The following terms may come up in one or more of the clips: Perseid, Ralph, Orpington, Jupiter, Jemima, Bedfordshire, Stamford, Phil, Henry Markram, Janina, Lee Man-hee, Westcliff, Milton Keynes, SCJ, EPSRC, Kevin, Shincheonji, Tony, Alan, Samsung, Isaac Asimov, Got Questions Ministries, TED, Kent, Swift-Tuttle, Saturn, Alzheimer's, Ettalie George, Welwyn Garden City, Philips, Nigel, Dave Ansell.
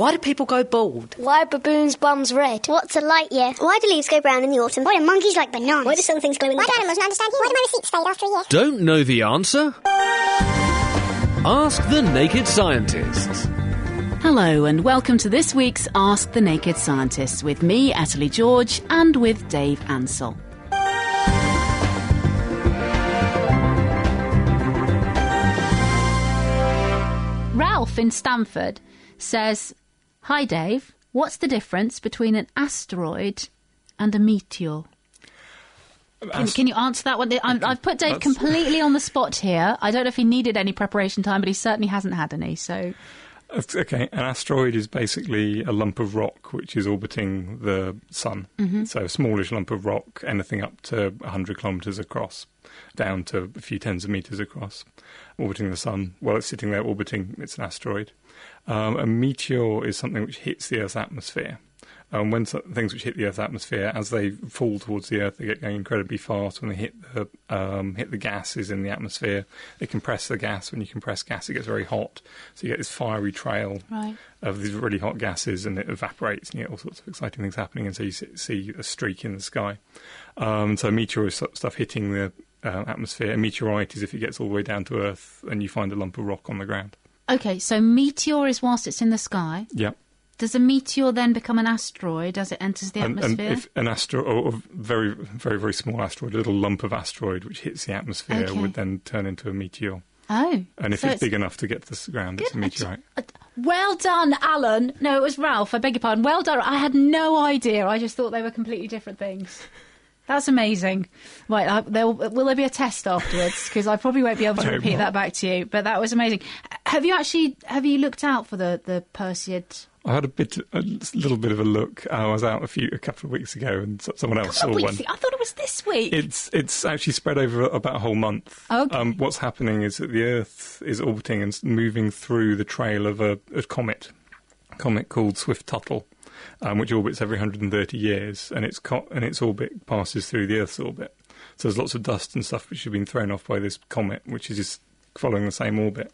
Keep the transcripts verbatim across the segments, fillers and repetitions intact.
Why do people go bald? Why are baboons' bums red? What's a light year? Why do leaves go brown in the autumn? Why do monkeys like bananas? Why do some things glow in the dark? Why do animals not understand you? Why do my receipts fade after a year? Don't know the answer? Ask the Naked Scientists. Hello and welcome to this week's Ask the Naked Scientists with me, Ettalie George, and with Dave Ansell. Ralph in Stamford says, "Hi Dave, what's the difference between an asteroid and a meteor?" Can, can you answer that one? I'm, I've put Dave That's... completely on the spot here. I don't know if he needed any preparation time, but he certainly hasn't had any, so... Okay, an asteroid is basically a lump of rock which is orbiting the sun. Mm-hmm. So a smallish lump of rock, anything up to one hundred kilometres across, down to a few tens of metres across, orbiting the sun. While it's sitting there orbiting, it's an asteroid. Um, a meteor is something which hits the Earth's atmosphere. And when things which hit the Earth's atmosphere, as they fall towards the Earth, they get going incredibly fast. When they hit the um, hit the gases in the atmosphere, they compress the gas. When you compress gas, it gets very hot. So you get this fiery trail right. of these really hot gases, and it evaporates, and you get all sorts of exciting things happening. And so you see a streak in the sky. Um, so meteor is stuff hitting the uh, atmosphere. A meteorite is if it gets all the way down to Earth and you find a lump of rock on the ground. Okay, so meteor is whilst it's in the sky. Yep. Does a meteor then become an asteroid as it enters the atmosphere? An, an, if an astero- or a very, very, very small asteroid, a little lump of asteroid which hits the atmosphere okay. would then turn into a meteor. Oh. And if so it's, it's big enough to get to the ground, good, it's a meteorite. A, a, well done, Alan. No, it was Ralph. I beg your pardon. Well done. I had no idea. I just thought they were completely different things. That's amazing. Right, I, there, will there be a test afterwards? Because I probably won't be able to repeat that back to you. But that was amazing. Have you actually, have you looked out for the, the Perseid... I had a bit, a little bit of a look. I was out a few, a couple of weeks ago, and someone else saw one. I thought it was this week. It's it's actually spread over about a whole month. Okay. Um, what's happening is that the Earth is orbiting and moving through the trail of a, a comet, a comet called Swift-Tuttle, um, which orbits every one hundred thirty years, and its co- and its orbit passes through the Earth's orbit. So there's lots of dust and stuff which has been thrown off by this comet, which is just following the same orbit.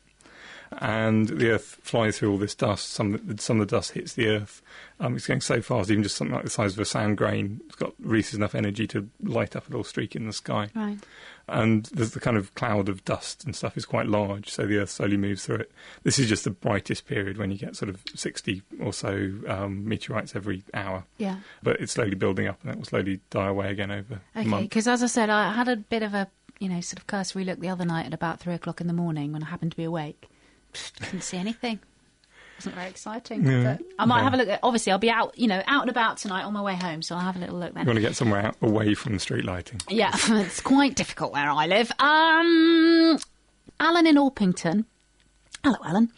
And the Earth flies through all this dust. Some, some of the dust hits the Earth. Um, it's going so fast, even just something like the size of a sand grain. It's got releases enough energy to light up a little streak in the sky. Right. And there's the kind of cloud of dust and stuff is quite large, so the Earth slowly moves through it. This is just the brightest period when you get sort of sixty or so um, meteorites every hour. Yeah. But it's slowly building up, and it will slowly die away again over okay, a month. Okay, because as I said, I had a bit of a, you know, sort of cursory look the other night at about three o'clock in the morning when I happened to be awake. Couldn't see anything. It wasn't very exciting. Yeah. But I might yeah. have a look. At, obviously, I'll be out, you know, out and about tonight on my way home, so I'll have a little look then. You want to get somewhere out, away from the street lighting. Yeah, it's quite difficult where I live. Um, Alan in Orpington. Hello, Alan.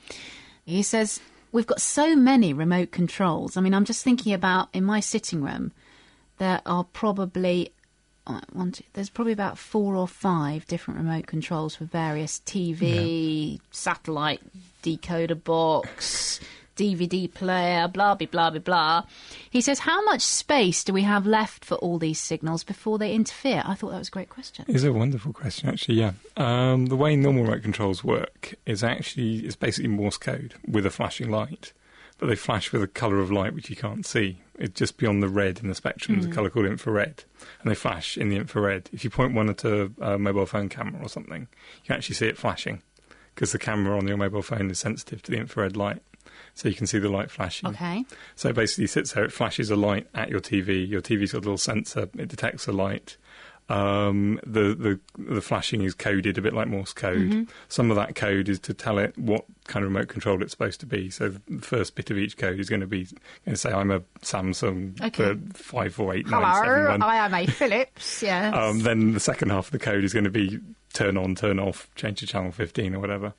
He says, we've got so many remote controls. I mean, I'm just thinking about, in my sitting room, there are probably... One, two, there's probably about four or five different remote controls for various T V, yeah. satellite, decoder box, D V D player, blah, blah, blah, blah, blah. He says, how much space do we have left for all these signals before they interfere? I thought that was a great question. It's a wonderful question, actually, yeah. Um, the way normal remote controls work is actually, it's basically Morse code with a flashing light. But they flash with a colour of light which you can't see. It's just beyond the red in the spectrum. Mm. There's a colour called infrared, and they flash in the infrared. If you point one at a, a mobile phone camera or something, you can actually see it flashing because the camera on your mobile phone is sensitive to the infrared light. So you can see the light flashing. Okay. So it basically sits there, it flashes a light at your T V. Your T V's got a little sensor, it detects the light. Um, the, the the flashing is coded a bit like Morse code. Mm-hmm. Some of that code is to tell it what kind of remote control it's supposed to be. So the first bit of each code is going to be going to say, I'm a Samsung okay. five four eight nine seven one. Hello, I am a Philips, yes. Um, then the second half of the code is going to be turn on, turn off, change to channel fifteen or whatever.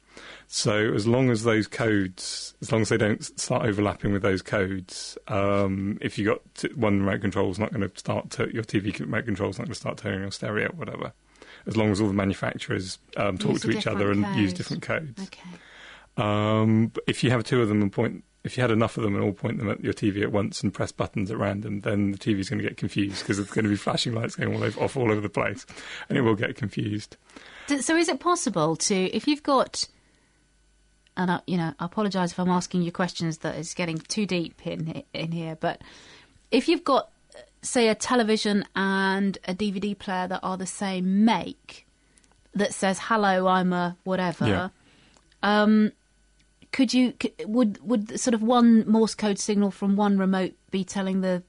So as long as those codes, as long as they don't start overlapping with those codes, um, if you got t- one remote control is not going to start, t- your T V remote control is not going to start turning your stereo or whatever, as long as all the manufacturers um, talk to each other and use different codes. Okay. Um, but if you have two of them and point, if you had enough of them and all point them at your T V at once and press buttons at random, then the T V's going to get confused because it's going to be flashing lights going all over, off all over the place, and it will get confused. So is it possible to, if you've got... and I, you know, I apologise if I'm asking you questions that is getting too deep in in here, but if you've got, say, a television and a D V D player that are the same make, that says, hello, I'm a whatever, yeah. um, could you, would would sort of one Morse code signal from one remote be telling the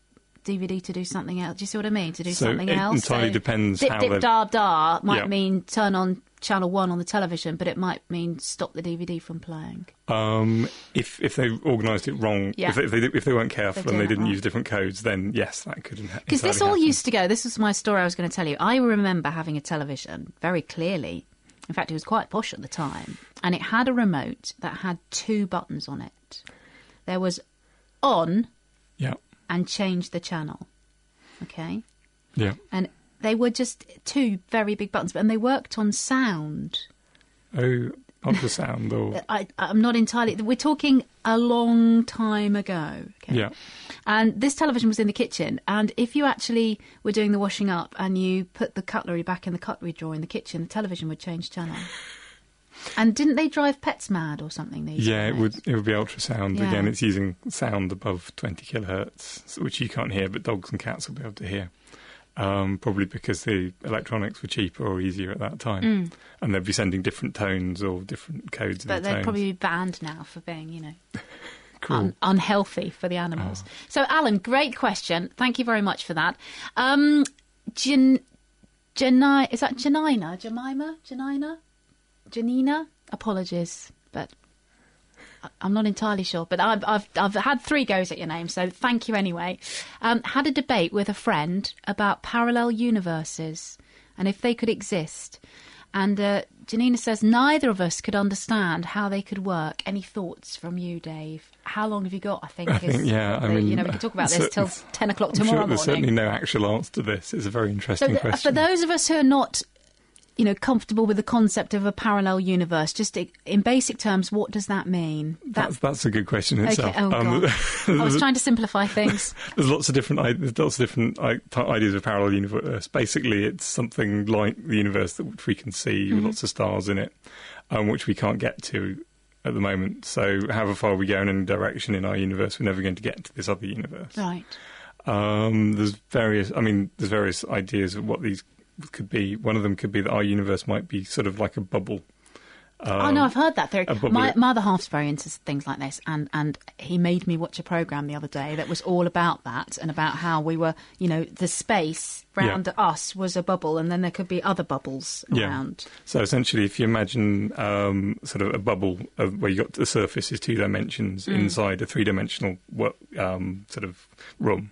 D V D to do something else? Do you see what I mean? To do so something it else. Entirely so depends. Dip, how dip, da, da might yeah. mean turn on channel one on the television, but it might mean stop the D V D from playing. Um, if if they organised it wrong, yeah. if, they, if they if they weren't careful they and they didn't wrong. use different codes, then yes, that could. Because this all happen. used to go. This was my story I was going to tell you. I remember having a television very clearly. In fact, it was quite posh at the time, and it had a remote that had two buttons on it. There was on. Yeah. And change the channel, okay? Yeah. And they were just two very big buttons, and they worked on sound. Oh, ultrasound or... I, I'm not entirely... We're talking a long time ago, okay? Yeah. And this television was in the kitchen, and if you actually were doing the washing up and you put the cutlery back in the cutlery drawer in the kitchen, the television would change channel. And didn't they drive pets mad or something? These yeah, it would, it would be ultrasound. Yeah. Again, it's using sound above twenty kilohertz, which you can't hear, but dogs and cats will be able to hear. Um, probably because the electronics were cheaper or easier at that time. Mm. And they'd be sending different tones or different codes. But in the they'd tones. probably be banned now for being, you know, cool. un- unhealthy for the animals. Oh. So, Alan, great question. Thank you very much for that. Um, Jan- Janina, is that Janina? Jemima? Janina? Janina, apologies, but I'm not entirely sure. But I've, I've I've had three goes at your name, so thank you anyway. Um, had a debate with a friend about parallel universes and if they could exist. And uh, Janina says, neither of us could understand how they could work. Any thoughts from you, Dave? How long have you got, I think? I is think yeah, the, I mean... You know, we can talk about this till ten o'clock tomorrow morning. I'm sure there's certainly no actual answer to this. It's a very interesting so, question. For those of us who are not... you know, comfortable with the concept of a parallel universe. Just in basic terms, what does that mean? That's, that's, that's a good question in itself. Okay. Oh, um, I was trying to simplify things. There's lots of different there's lots of different ideas of parallel universe. Basically, it's something like the universe that which we can see mm-hmm. with lots of stars in it, um, which we can't get to at the moment. So however far we go in any direction in our universe, we're never going to get to this other universe. Right. Um, there's various. I mean, there's various ideas of what these. Could be one of them could be that our universe might be sort of like a bubble. Um, oh no, I've heard that theory. My, my other half's very into things like this, and and he made me watch a program the other day that was all about that and about how we were, you know, the space round yeah. us was a bubble, and then there could be other bubbles yeah. around. So essentially, if you imagine um, sort of a bubble of where you got the surface is two dimensions mm. inside a three-dimensional um, sort of room.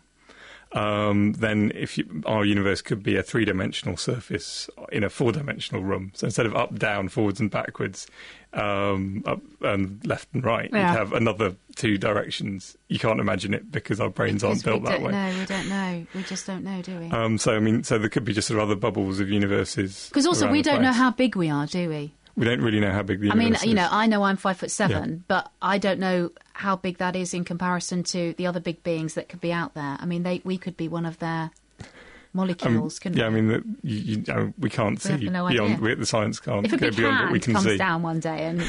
Um, then if you, our universe could be a three-dimensional surface in a four-dimensional room. So instead of up, down, forwards and backwards, um, up and left and right, yeah. you'd have another two directions. You can't imagine it because our brains because aren't built that way. No, we don't know. We just don't know, do we? Um, so, I mean, so there could be just sort of other bubbles of universes. Because also we don't know how big we are, do we? We don't really know how big the universe is. I mean, you know, I know I'm five foot seven, yeah. but I don't know how big that is in comparison to the other big beings that could be out there. I mean, they we could be one of their molecules, um, couldn't yeah, we? Yeah, I mean, the, you, you know, we can't we see no beyond. We, the science can't if a go beyond what we can see. If a big hand comes down one day and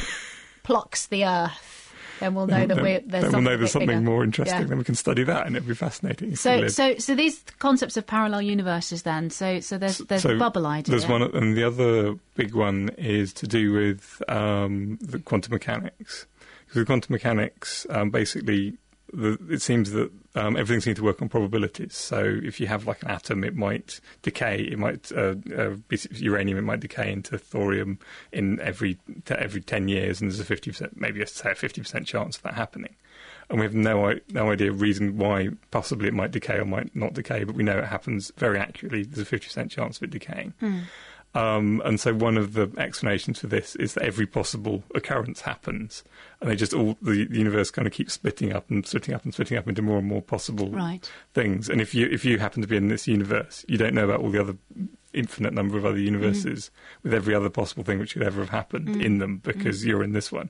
plucks the Earth, then we'll know then, that we're, there's then something we'll know there's something bigger. more interesting. Yeah. Then we can study that, and it'll be fascinating. So, so, so these concepts of parallel universes, then. So, so there's there's so, bubble idea. There's one, and the other big one is to do with um, the quantum mechanics. Because with quantum mechanics, um, basically, the, it seems that um, everything seems to work on probabilities. So if you have like an atom, it might decay. It might uh, uh, uranium. It might decay into thorium in every every ten years, and there's a fifty percent, maybe a, say a fifty percent chance of that happening. And we have no no idea reason why possibly it might decay or might not decay, but we know it happens very accurately. There's a fifty percent chance of it decaying. Mm. Um, and so one of the explanations for this is that every possible occurrence happens, and they just all the, the universe kind of keeps splitting up and splitting up and splitting up into more and more possible right. things. And if you if you happen to be in this universe, you don't know about all the other infinite number of other universes mm. with every other possible thing which could ever have happened mm. in them because mm. you're in this one.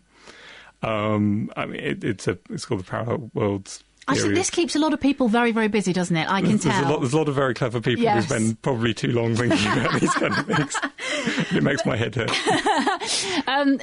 Um, I mean, it, it's a it's called the parallel worlds. I think this keeps a lot of people very, very busy, doesn't it? I can there's, tell. There's a, lot, there's a lot of very clever people yes. who spend probably too long thinking about these kind of things. It makes my head hurt. um,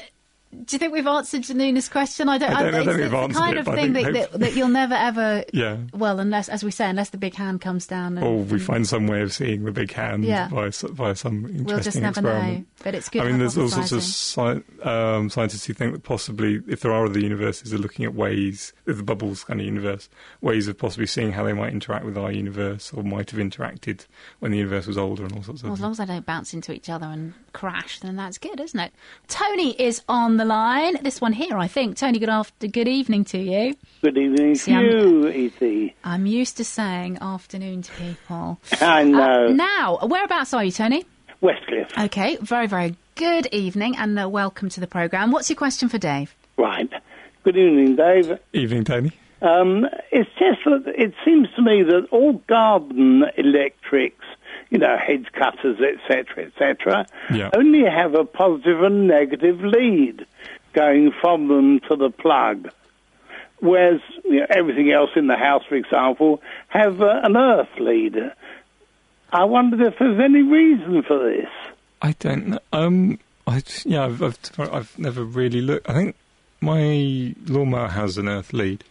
do you think we've answered Janina's question? I don't, I don't I, know that we've answered it. It's the kind of thing that, that, that you'll never ever... Yeah. Well, unless, as we say, unless the big hand comes down. And, or we and, find some way of seeing the big hand yeah. by, by some interesting experiment. We'll just never experiment. know. But it's good. I mean, there's all sorts of sci um, scientists who think that possibly, if there are other universes, are looking at ways, if the bubbles kind of universe, ways of possibly seeing how they might interact with our universe or might have interacted when the universe was older and all sorts of well, things. As long as they don't bounce into each other and crash, then that's good, isn't it? Tony is on the line. This one here, I think. Tony, good after, good evening to you. Good evening See, to I'm, you, E T. I'm used to saying afternoon to people. I know. Uh, now, whereabouts are you, Tony? Westcliff. Okay, very, very good evening and uh, welcome to the programme. What's your question for Dave? Right. Good evening, Dave. Evening, Tony. Um, it's just that it seems to me that all garden electrics, you know, hedge cutters, et cetera, et cetera, yeah. only have a positive and negative lead going from them to the plug, whereas you know, everything else in the house, for example, have uh, an earth lead. I wondered if there's any reason for this. I don't know. Um, I, yeah, I've, I've, I've never really looked. I think my lawnmower has an earth lead.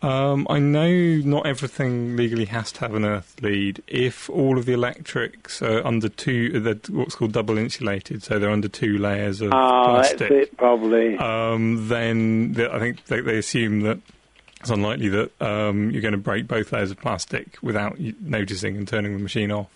Um, I know not everything legally has to have an earth lead. If all of the electrics are under two, they're what's called double insulated, so they're under two layers of oh, plastic. Ah, that's it, probably. Um, then the, I think they, they assume that it's unlikely that um, you're going to break both layers of plastic without noticing and turning the machine off.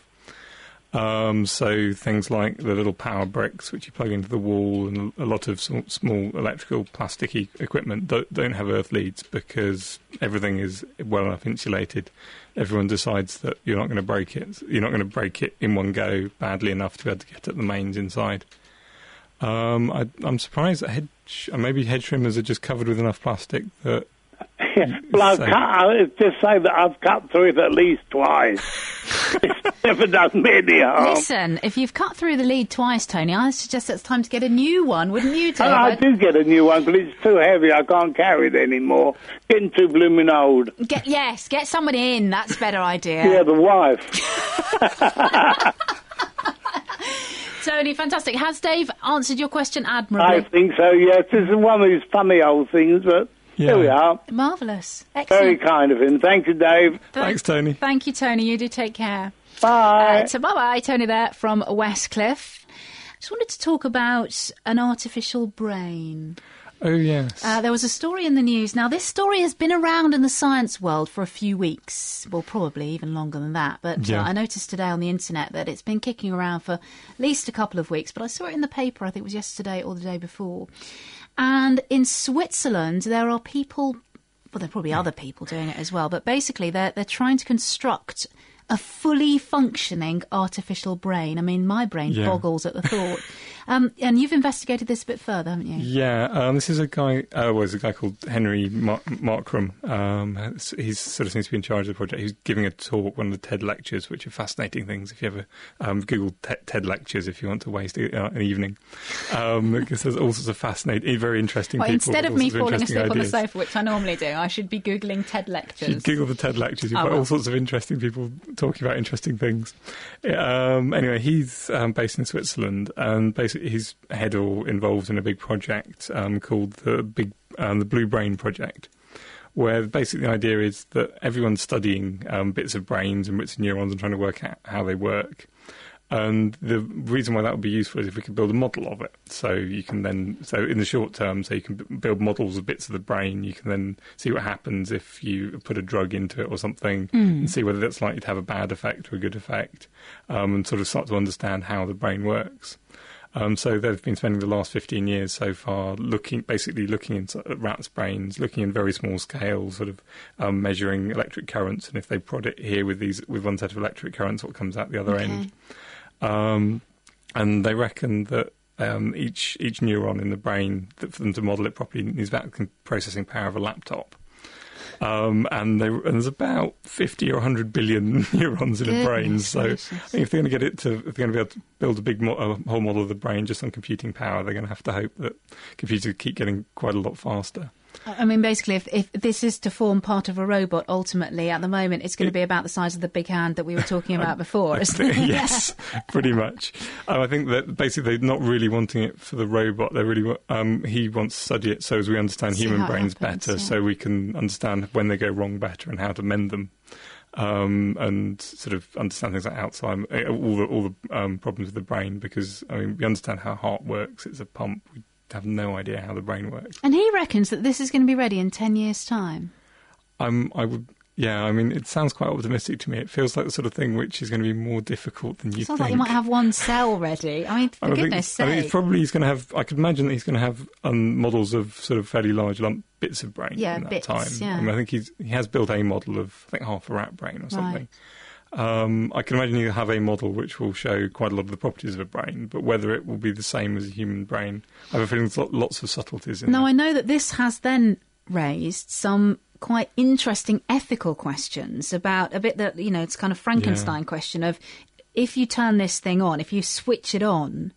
Um, so things like the little power bricks which you plug into the wall and a lot of small, small electrical plasticky equipment don't, don't have earth leads because everything is well enough insulated. Everyone decides that you're not going to break it. You're not going to break it in one go badly enough to be able to get at the mains inside. Um, I, I'm surprised that hedge, maybe hedge trimmers are just covered with enough plastic that... Yeah, well, I've cut, I'll just say that I've cut through it at least twice. It's never done me any harm. Listen, if you've cut through the lead twice, Tony, I suggest it's time to get a new one, wouldn't you, David? I do get a new one, but it's too heavy. I can't carry it anymore. Getting too blooming old. Get, yes, get someone in. That's a better idea. Yeah, the wife. Tony, fantastic. Has Dave answered your question admirably? I think so, yes. It's one of these funny old things, but... Yeah. Here we are. Marvellous. Excellent. Very kind of him. Thank you, Dave. Th Thanks, Tony. Thank you, Tony. You do take care. Bye. Uh, so bye-bye, Tony there from Westcliff. Just wanted to talk about an artificial brain. Oh, yes. Uh, there was a story in the news. Now, this story has been around in the science world for a few weeks. Well, probably even longer than that. But yeah. uh, I noticed today on the internet that it's been kicking around for at least a couple of weeks. But I saw it in the paper, I think it was yesterday or the day before. And in Switzerland, there are people, well, there are probably other people doing it as well, but basically they're, they're trying to construct a fully functioning artificial brain. I mean, my brain yeah. boggles at the thought. um, and you've investigated this a bit further, haven't you? Yeah, um, this is a guy, uh, well, it's a guy called Henry Mar Markram. Um, he sort of seems to be in charge of the project. He's giving a talk, one of the TED lectures, which are fascinating things. If you ever um, Google TED lectures, if you want to waste an evening, um, because there's all sorts of fascinating, very interesting well, people. Instead of me falling asleep ideas. on the sofa, which I normally do, I should be Googling TED lectures. You should Google the TED lectures. You've oh, got well. all sorts of interesting people talking about interesting things. Um, anyway, he's um, based in Switzerland, and basically he's head or involved in a big project um, called the Big um, the Blue Brain Project, where basically the idea is that everyone's studying um, bits of brains and bits of neurons and trying to work out how they work. And the reason why that would be useful is if we could build a model of it. So you can then, so in the short term, so you can build models of bits of the brain. You can then see what happens if you put a drug into it or something, mm. and see whether that's likely to have a bad effect or a good effect, um, and sort of start to understand how the brain works. Um, so they've been spending the last fifteen years so far looking, basically looking into rats' brains, looking in very small scale, sort of um, measuring electric currents, and if they prod it here with these with one set of electric currents, what comes out the other okay. end. Um, and they reckon that um, each each neuron in the brain, that for them to model it properly, needs about the processing power of a laptop. Um, and, they, and there's about fifty or a hundred billion neurons in a brain. So I think if they're going to get it to, if they're going to be able to build a big mo a whole model of the brain just on computing power, they're going to have to hope that computers keep getting quite a lot faster. I mean, basically, if, if this is to form part of a robot, ultimately, at the moment, it's going to be about the size of the big hand that we were talking about before, isn't it? Yes, pretty much. Um, I think that basically they're not really wanting it for the robot. They're really um, he wants to study it so as we understand See human brains happens, better, yeah. so we can understand when they go wrong better and how to mend them. Um, and sort of understand things like Alzheimer's, all the, all the um, problems with the brain, because, I mean, we understand how heart works. It's a pump. We have no idea how the brain works. And he reckons that this is going to be ready in ten years' time. Um, I would... Yeah, I mean, it sounds quite optimistic to me. It feels like the sort of thing which is going to be more difficult than you think. Sounds like you might have one cell ready. I mean, for goodness sake. I think probably he's going to have, I could imagine that he's going to have um, models of sort of fairly large lump bits of brain in that time. Yeah, I mean, I think he's, he has built a model of, I think, half a rat brain or something. Right. Um, I can imagine he'll have a model which will show quite a lot of the properties of a brain, but whether it will be the same as a human brain, I have a feeling there's lots of subtleties in that. Now, I know that this has then raised some quite interesting ethical questions about a bit that, you know, it's kind of Frankenstein yeah. question of, if you turn this thing on, if you switch it on,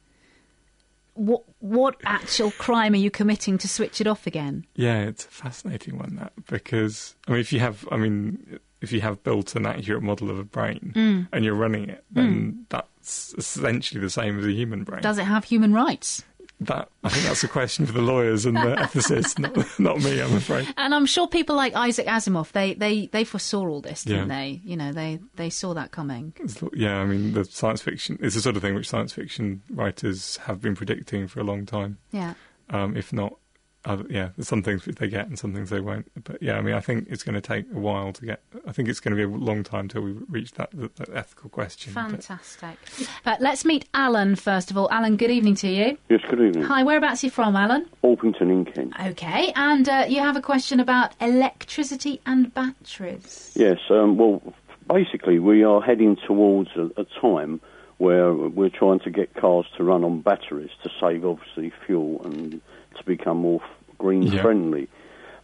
what what actual crime are you committing to switch it off again? Yeah, it's a fascinating one, that, because, I mean, if you have, I mean, if you have built an accurate model of a brain mm. and you're running it, then mm. that's essentially the same as a human brain. Does it have human rights? That, I think that's a question for the lawyers and the ethicists, not, not me, I'm afraid. And I'm sure people like Isaac Asimov, they they, they foresaw all this, didn't yeah. they? You know, they, they saw that coming. It's, yeah, I mean, the science fiction, it's the sort of thing which science fiction writers have been predicting for a long time. Yeah. Um, if not, uh, yeah, there's some things which they get and some things they won't. But yeah, I mean, I think it's going to take a while to get, I think it's going to be a long time till we reach that, that, that ethical question. Fantastic. But. but let's meet Alan, first of all. Alan, good evening to you. Yes, good evening. Hi, whereabouts are you from, Alan? Orpington in Kent. OK, and uh, you have a question about electricity and batteries. Yes, um, well, basically we are heading towards a, a time where we're trying to get cars to run on batteries to save, obviously, fuel and to become more green-friendly.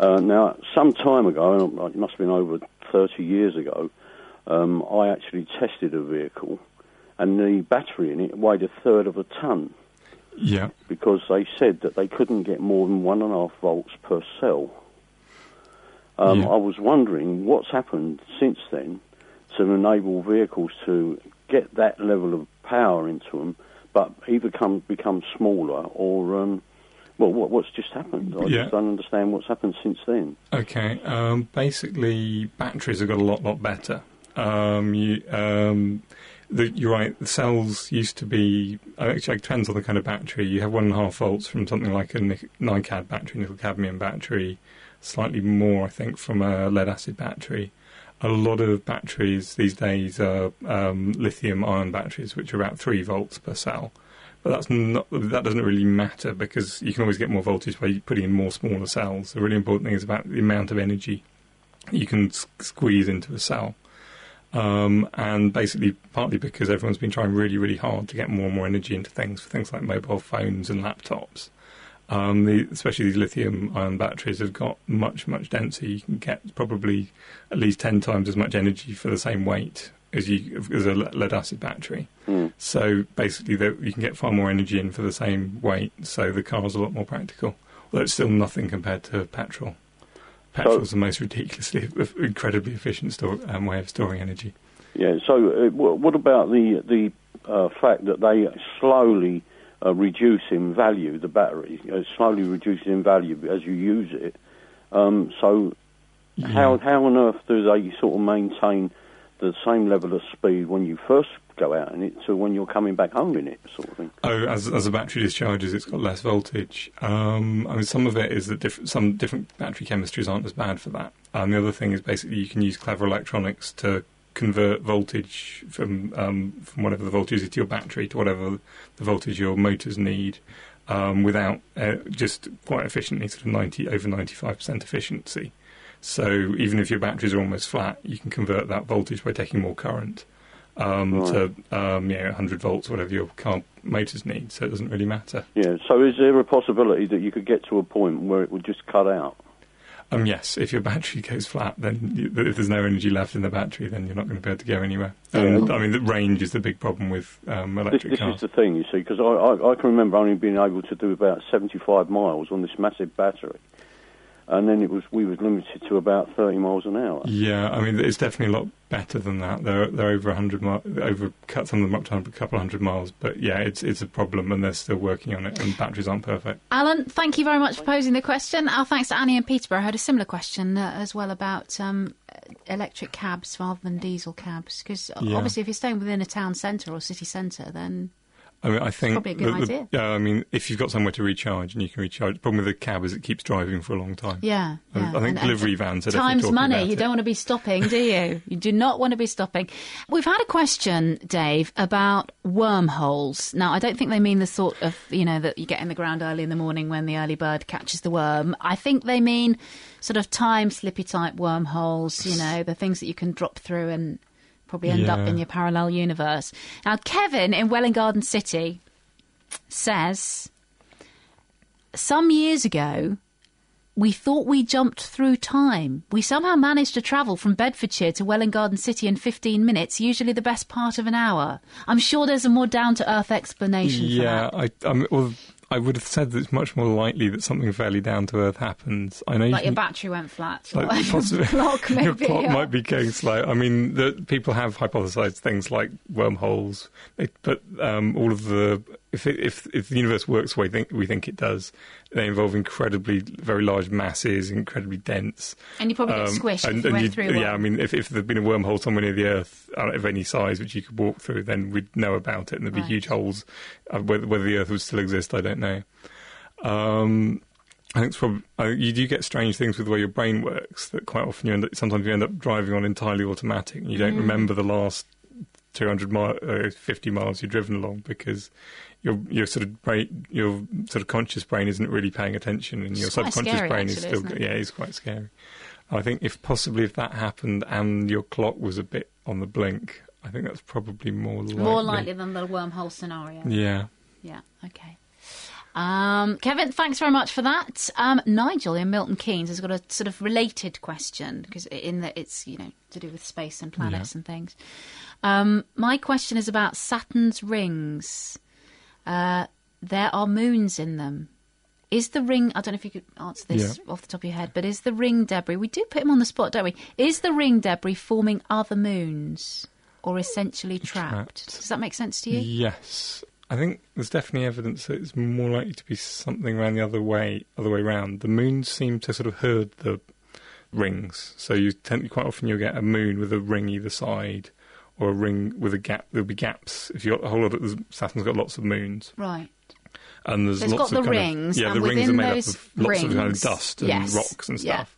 Yeah. Uh, now, some time ago, it must have been over thirty years ago, um, I actually tested a vehicle, and the battery in it weighed a third of a tonne. Yeah. Because they said that they couldn't get more than one and a half volts per cell. Um, yeah. I was wondering what's happened since then to enable vehicles to get that level of power into them, but either come, become smaller or... Um, Well, what, what's just happened? I yeah. just don't understand what's happened since then. OK. Um, basically, batteries have got a lot, lot better. Um, you, um, the, you're right, the cells used to be... Actually, it depends on the kind of battery. You have one and a half volts from something like a NICAD battery, nickel-cadmium battery, slightly more, I think, from a lead-acid battery. A lot of batteries these days are um, lithium-ion batteries, which are about three volts per cell. But that's not, that doesn't really matter because you can always get more voltage by putting in more smaller cells. The really important thing is about the amount of energy you can s- squeeze into a cell. Um, and basically, partly because everyone's been trying really, really hard to get more and more energy into things, for things like mobile phones and laptops. Um, the, especially these lithium-ion batteries have got much, much denser. You can get probably at least ten times as much energy for the same weight as, you, as a lead-acid battery. Mm. So basically the, you can get far more energy in for the same weight, so the car's a lot more practical. Although it's still nothing compared to petrol. Petrol's so, the most ridiculously, incredibly efficient store, um, way of storing energy. Yeah, so uh, what about the, the uh, fact that they slowly uh, reduce in value, the battery, uh, slowly reduces in value as you use it. Um, so yeah. how, how on earth do they sort of maintain the same level of speed when you first go out in it to when you're coming back home in it, sort of thing? Oh, as as the battery discharges, it's got less voltage. Um, I mean, some of it is that diff- some different battery chemistries aren't as bad for that. And um, the other thing is basically you can use clever electronics to convert voltage from um, from whatever the voltage is to your battery to whatever the voltage your motors need, um, without uh, just quite efficiently, sort of ninety over ninety-five percent efficiency. So even if your batteries are almost flat, you can convert that voltage by taking more current um, right. to um, yeah, one hundred volts, whatever your car motors need, so it doesn't really matter. Yeah, so is there a possibility that you could get to a point where it would just cut out? Um, yes, if your battery goes flat, then you, if there's no energy left in the battery, then you're not going to be able to go anywhere. Um, yeah. I mean, the range is the big problem with um, electric this, this cars. This is the thing, you see, because I, I, I can remember only being able to do about seventy-five miles on this massive battery. and then it was we was limited to about thirty miles an hour. Yeah, I mean, it's definitely a lot better than that. They're they're over a hundred miles, over cut some of them up to a couple hundred miles. But yeah, it's it's a problem, and they're still working on it, and batteries aren't perfect. Alan, thank you very much for posing the question. Our thanks to Annie in Peterborough. I had a similar question uh, as well about um, electric cabs rather than diesel cabs, because yeah. obviously if you're staying within a town centre or city centre, then. I mean, I think probably a good the, idea. Yeah, uh, I mean, if you've got somewhere to recharge and you can recharge, the problem with the cab is it keeps driving for a long time. Yeah, yeah. I, I think and delivery vans are definitely talking about it. Time's money. You don't want to be stopping, do you? You do not want to be stopping. We've had a question, Dave, about wormholes. Now, I don't think they mean the sort of you know that you get in the ground early in the morning when the early bird catches the worm. I think they mean sort of time slippy type wormholes. You know, the things that you can drop through and. Probably end yeah. up in your parallel universe. Now, Kevin in Welwyn Garden City says, some years ago, we thought we jumped through time. We somehow managed to travel from Bedfordshire to Welwyn Garden City in fifteen minutes, usually the best part of an hour. I'm sure there's a more down-to-earth explanation yeah, for that. Yeah, I... I'm, well, I would have said that it's much more likely that something fairly down-to-earth happens. I know like you can, your battery went flat. Like or possibly, your clock, maybe. Your clock yeah. might be going slow. I mean, the, people have hypothesised things like wormholes, it, but um, all of the... If, it, if, if the universe works the way think, we think it does, they involve incredibly very large masses, incredibly dense. And you probably um, get squished and, if you and went you, through one. Yeah, I mean, if, if there'd been a wormhole somewhere near the Earth uh, of any size which you could walk through, then we'd know about it and there'd be right. huge holes. Uh, whether, whether the Earth would still exist, I don't know. Um, I think it's probably, uh, you do get strange things with the way your brain works, that quite often you end up, sometimes you end up driving on entirely automatic and you don't mm. remember the last two hundred miles, uh, fifty miles you've driven along because... Your, your sort of brain, your sort of conscious brain isn't really paying attention, and your subconscious scary, brain actually, is still. It? Yeah, it's quite scary. I think if possibly if that happened and your clock was a bit on the blink, I think that's probably more likely. More likely than the wormhole scenario. Yeah. Yeah. Okay. Um, Kevin, thanks very much for that. Um, Nigel in Milton Keynes has got a sort of related question because in that it's you know to do with space and planets yeah. and things. Um, my question is about Saturn's rings. Uh, there are moons in them. Is the ring... I don't know if you could answer this yeah. off the top of your head, but is the ring debris... We do put him on the spot, don't we? Is the ring debris forming other moons or essentially trapped? trapped. Does that make sense to you? Yes. I think there's definitely evidence that it's more likely to be something around the other way, other way round. The moons seem to sort of herd the rings. So you tend, quite often you'll get a moon with a ring either side... or a ring with a gap, there'll be gaps. If you got the whole lot of, Saturn's got lots of moons. Right. And there's so it's lots got of the kind rings. Of, yeah, and the rings are made up of lots rings, of kind of dust and yes. rocks and stuff.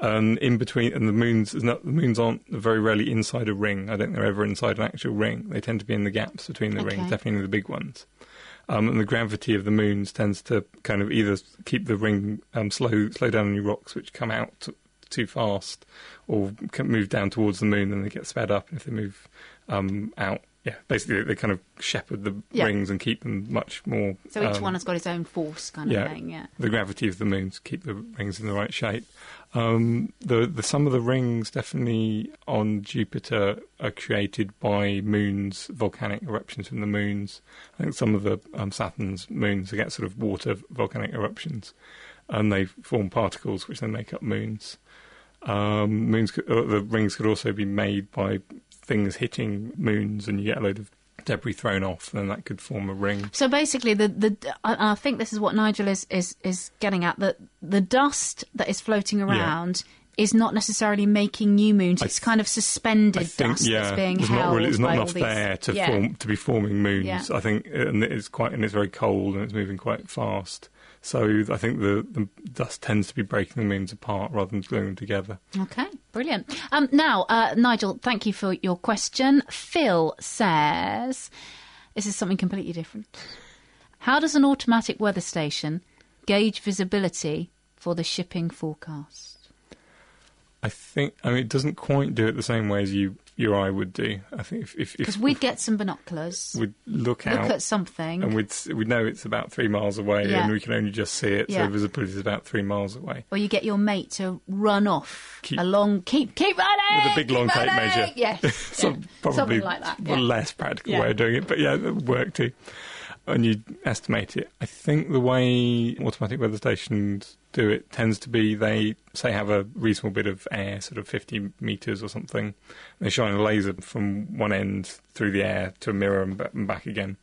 Yeah. And in between, and the moons, not, the moons aren't very rarely inside a ring. I don't think they're ever inside an actual ring. They tend to be in the gaps between the okay. rings, definitely the big ones. Um, and the gravity of the moons tends to kind of either keep the ring um, slow, slow down any rocks which come out too fast, or can move down towards the moon, then they get sped up. And if they move um, out, yeah, basically they kind of shepherd the yeah. rings and keep them much more. So each um, one has got its own force, kind yeah, of thing. Yeah, the gravity of the moons keep the rings in the right shape. Um, the the some of the rings definitely on Jupiter are created by moons, volcanic eruptions from the moons. I think some of the um, Saturn's moons they get sort of water volcanic eruptions, and they form particles which then make up moons. Um, moons could, uh, the rings could also be made by things hitting moons, and you get a load of debris thrown off, and that could form a ring. So basically, the the I, I think this is what Nigel is is, is getting at, that the dust that is floating around. Yeah. Is not necessarily making new moons. It's kind of suspended think, dust yeah, that's being held. Not really, there's not enough these, there to yeah. form to be forming moons. Yeah. I think, and it's quite and it's very cold and it's moving quite fast. So I think the, the dust tends to be breaking the moons apart rather than gluing them together. Okay, brilliant. Um, now, uh, Nigel, thank you for your question. Phil says, this is something completely different. How does an automatic weather station gauge visibility for the shipping forecast? I think, I mean, it doesn't quite do it the same way as you your eye would do. I think if if because we'd if, get some binoculars, we'd look, look out, look at something, and we'd we'd know it's about three miles away, yeah. and we can only just see it, yeah. so visibility is about three miles away. Or you get your mate to run off keep, along, keep keep running with a big long tape measure. Yes, some, yeah. probably something like that. Yeah. Less practical yeah. way of doing it, but yeah, it worked too. and you estimate it. I think the way automatic weather stations do it tends to be they, say, have a reasonable bit of air, sort of fifty metres or something. They shine a laser from one end through the air to a mirror and back again.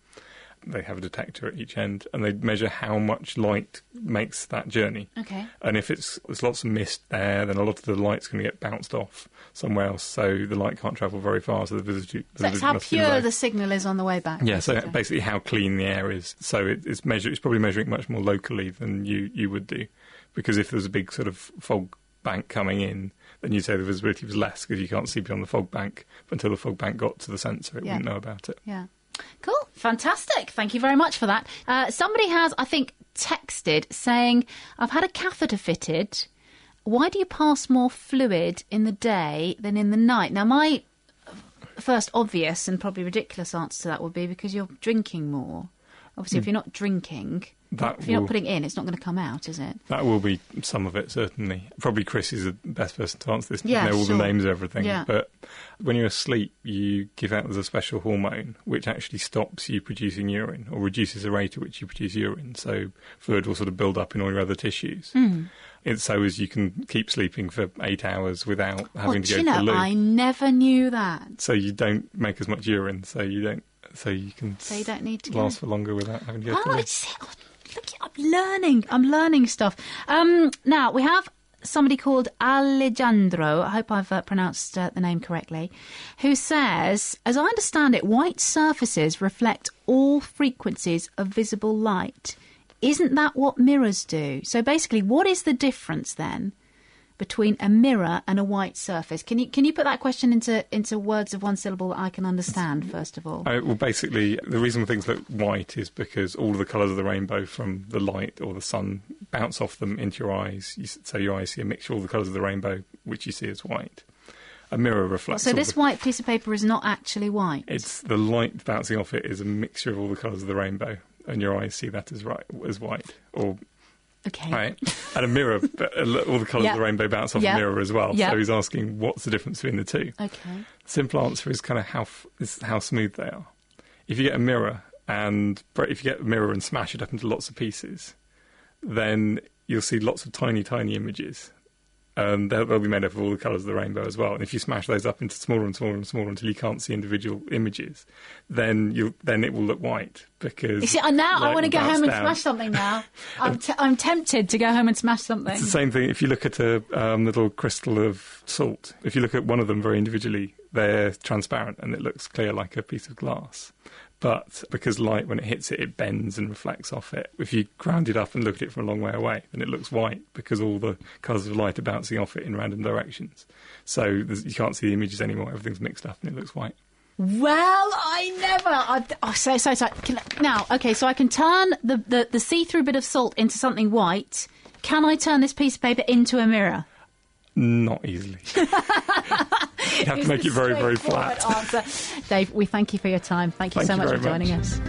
They have a detector at each end, and they measure how much light makes that journey. Okay. And if it's there's lots of mist there, then a lot of the light's going to get bounced off somewhere else, so the light can't travel very far, so the visitor... So that's how pure the signal is on the way back. Yeah, basically. So basically how clean the air is. So it, it's measure, it's probably measuring much more locally than you, you would do, because if there's a big sort of fog bank coming in, then you'd say the visibility was less, because you can't see beyond the fog bank, but until the fog bank got to the sensor, it yeah. wouldn't know about it. Yeah. Cool. Fantastic. Thank you very much for that. Uh, somebody has, I think, texted saying, I've had a catheter fitted. Why do you pass more fluid in the day than in the night? Now, my first obvious and probably ridiculous answer to that would be because you're drinking more. Obviously, mm. if you're not drinking, that if you're will, not putting in, it's not going to come out, is it? That will be some of it, certainly. Probably Chris is the best person to answer this. Yeah, know all sure. the names of everything. Yeah. But when you're asleep, you give out there's a special hormone which actually stops you producing urine or reduces the rate at which you produce urine. So fluid will sort of build up in all your other tissues. Mm. It's so as you can keep sleeping for eight hours without having well, to do go you know, to the loo. I never knew that. So you don't make as much urine, so you don't... So you can so you don't need to last go. for longer without having to go oh, to it's, oh, look, I'm learning. I'm learning stuff. Um, now, we have somebody called Alejandro, I hope I've uh, pronounced uh, the name correctly, who says, as I understand it, white surfaces reflect all frequencies of visible light. Isn't that what mirrors do? So basically, what is the difference then between a mirror and a white surface? Can you can you put that question into into words of one syllable that I can understand, first of all? Uh, well, basically, the reason things look white is because all of the colours of the rainbow from the light or the sun bounce off them into your eyes. You, so your eyes see a mixture of all the colours of the rainbow, which you see as white. A mirror reflects... So this the, white piece of paper is not actually white? It's the light bouncing off it is a mixture of all the colours of the rainbow, and your eyes see that as, right, as white, or... Okay. Right. And a mirror, all the colours yep. of the rainbow bounce off yep. a mirror as well. Yep. So he's asking, what's the difference between the two? Okay. Simple answer is kind of how f- is how smooth they are. If you get a mirror and if you get a mirror and smash it up into lots of pieces, then you'll see lots of tiny, tiny images. Um, they'll, they'll be made up of all the colours of the rainbow as well. And if you smash those up into smaller and smaller and smaller until you can't see individual images, then you then it will look white because... You see, now I want to go home and down. smash something now. I'm, t- I'm tempted to go home and smash something. It's the same thing if you look at a um, little crystal of salt. If you look at one of them very individually, they're transparent and it looks clear like a piece of glass. But because light, when it hits it, it bends and reflects off it. If you ground it up and look at it from a long way away, then it looks white because all the colours of light are bouncing off it in random directions. So you can't see the images anymore. Everything's mixed up and it looks white. Well, I never... I, oh, so, so, so. Can I, now, OK, so I can turn the, the, the see-through bit of salt into something white. Can I turn this piece of paper into a mirror? Not easily. You have to make it very, very flat. Dave, we thank you for your time. Thank you so much for joining us.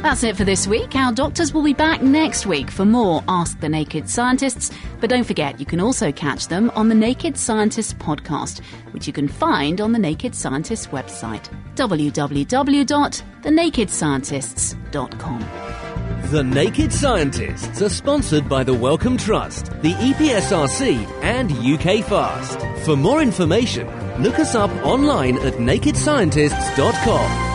That's it for this week. Our doctors will be back next week for more Ask the Naked Scientists. But don't forget, you can also catch them on the Naked Scientists podcast, which you can find on the Naked Scientists website, w w w dot the naked scientists dot com. The Naked Scientists are sponsored by the Wellcome Trust, the E P S R C and U K Fast. For more information, look us up online at naked scientists dot com.